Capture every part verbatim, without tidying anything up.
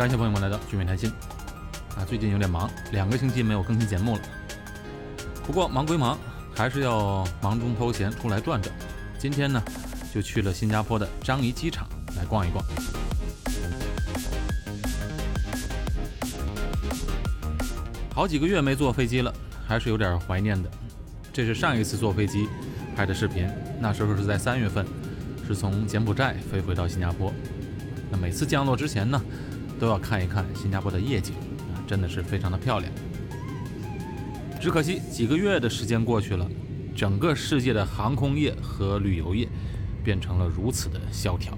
感谢朋友们来到聚美谈心啊，最近有点忙，两个星期没有更新节目了。不过忙归忙，还是要忙中偷闲出来转转。今天呢，就去了新加坡的樟宜机场来逛一逛。好几个月没坐飞机了，还是有点怀念的。这是上一次坐飞机拍的视频，那时候是在三月份，是从柬埔寨飞回到新加坡。那每次降落之前呢，都要看一看新加坡的夜景啊，真的是非常的漂亮。只可惜几个月的时间过去了，整个世界的航空业和旅游业变成了如此的萧条。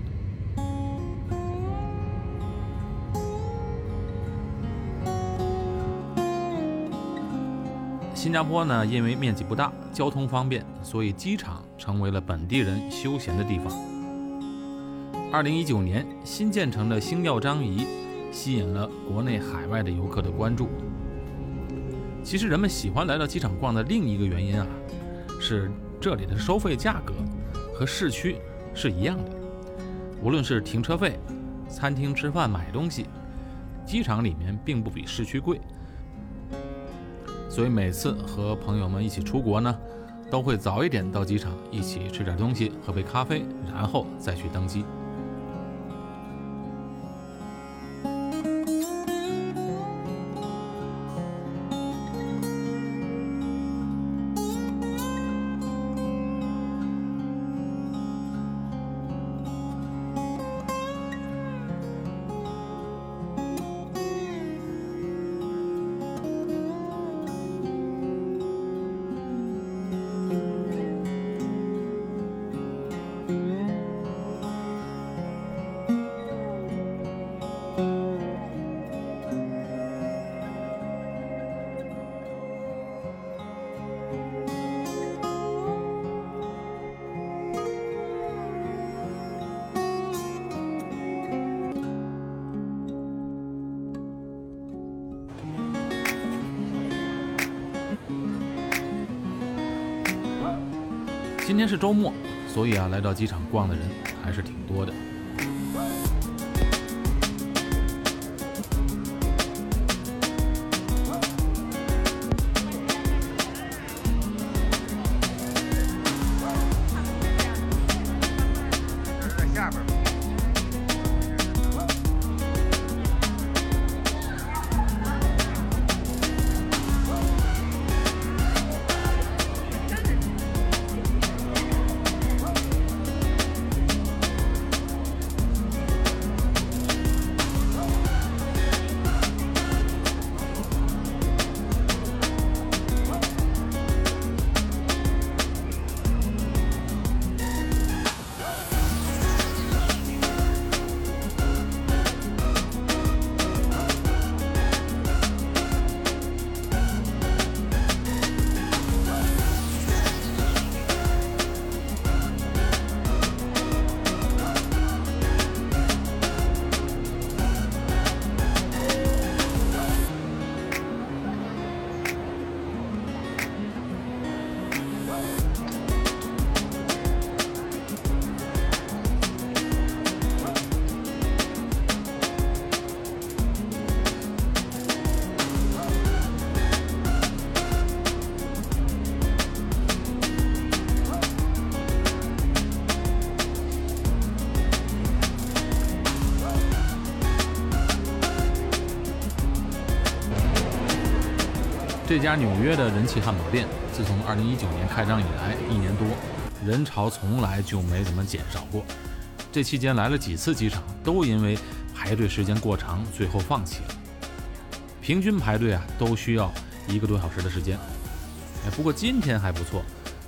新加坡呢，因为面积不大，交通方便，所以机场成为了本地人休闲的地方。二零一九年，新建成的星耀樟宜吸引了国内海外的游客的关注。其实人们喜欢来到机场逛的另一个原因啊，是这里的收费价格和市区是一样的，无论是停车费、餐厅吃饭买东西，机场里面并不比市区贵。所以每次和朋友们一起出国呢，都会早一点到机场，一起吃点东西，喝杯咖啡，然后再去登机。今天是周末，所以啊，来到机场逛的人还是挺多的。这家纽约的人气汉堡店，自从二零一九年开张以来，一年多，人潮从来就没怎么减少过。这期间来了几次机场，都因为排队时间过长，最后放弃了。平均排队啊，都需要一个多小时的时间。哎，不过今天还不错，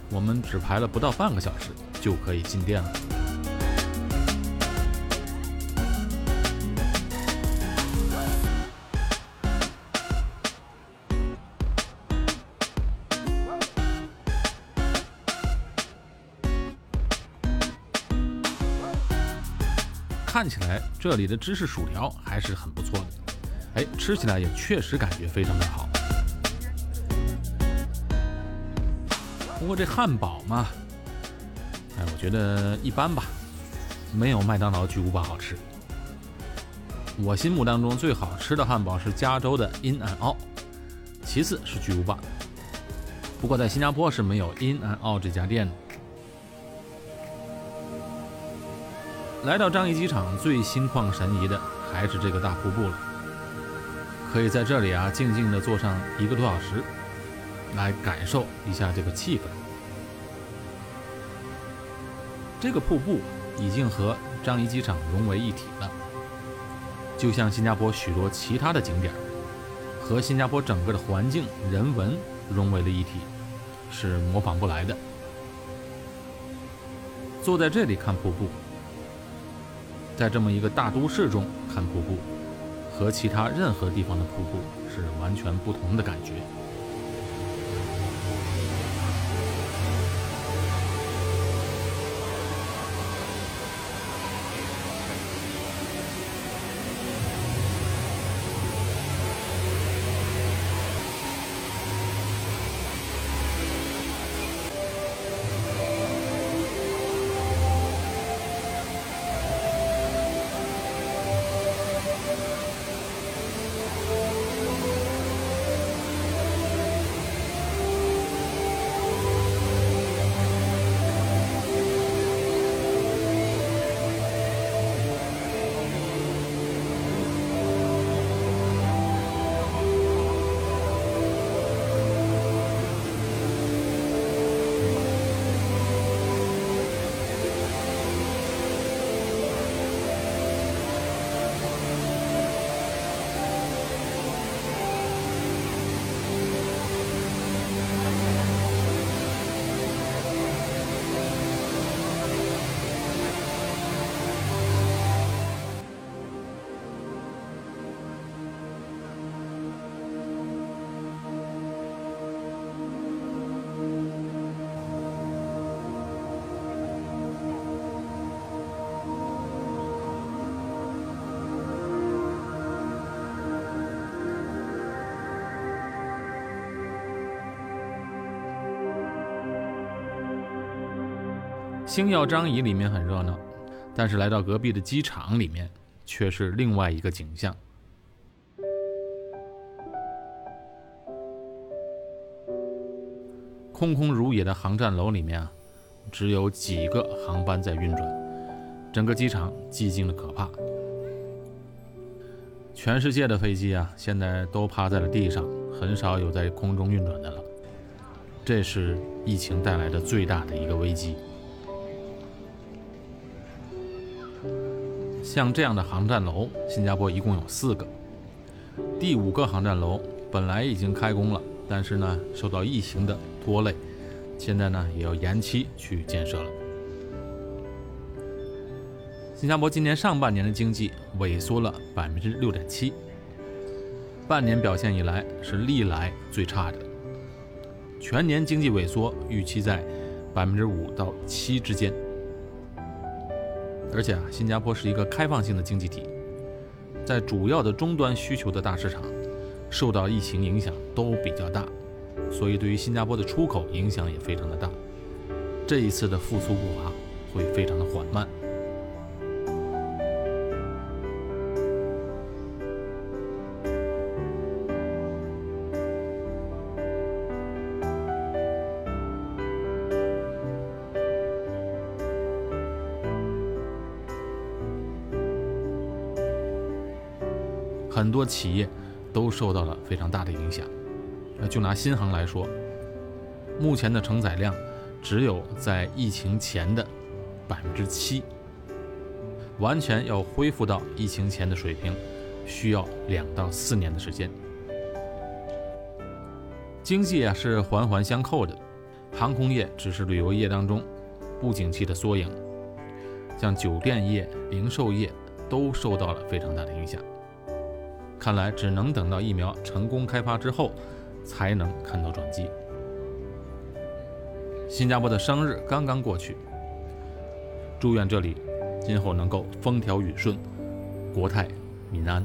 我们只排了不到半个小时就可以进店了。看起来这里的芝士薯条还是很不错的，哎，吃起来也确实感觉非常的好。不过这汉堡嘛，哎，我觉得一般吧，没有麦当劳巨无霸好吃。我心目当中最好吃的汉堡是加州的 In and Out， 其次是巨无霸。不过在新加坡是没有 In and Out 这家店的。来到樟宜机场，最心旷神怡的还是这个大瀑布了。可以在这里啊，静静的坐上一个多小时，来感受一下这个气氛。这个瀑布已经和樟宜机场融为一体了，就像新加坡许多其他的景点，和新加坡整个的环境、人文融为了一体，是模仿不来的。坐在这里看瀑布，在这么一个大都市中看瀑布，和其他任何地方的瀑布是完全不同的感觉。星耀樟宜里面很热闹，但是来到隔壁的机场里面却是另外一个景象。空空如也的航站楼里面啊，只有几个航班在运转，整个机场寂静的可怕。全世界的飞机啊，现在都趴在了地上，很少有在空中运转的了。这是疫情带来的最大的一个危机。像这样的航站楼，新加坡一共有四个。第五个航站楼本来已经开工了，但是呢，受到疫情的拖累，现在呢也要延期去建设了。新加坡今年上半年的经济萎缩了百分之六点七，半年表现以来是历来最差的。全年经济萎缩预期在百分之五到七之间。而且啊，新加坡是一个开放性的经济体，在主要的终端需求的大市场受到疫情影响都比较大，所以对于新加坡的出口影响也非常的大，这一次的复苏步伐会非常的缓慢。很多企业都受到了非常大的影响。就拿新航来说，目前的承载量只有在疫情前的百分之七，完全要恢复到疫情前的水平，需要两到四年的时间。经济啊是环环相扣的，航空业只是旅游业当中不景气的缩影，像酒店业、零售业都受到了非常大的影响。看来只能等到疫苗成功开发之后才能看到转机。新加坡的生日刚刚过去，祝愿这里今后能够风调雨顺，国泰民安。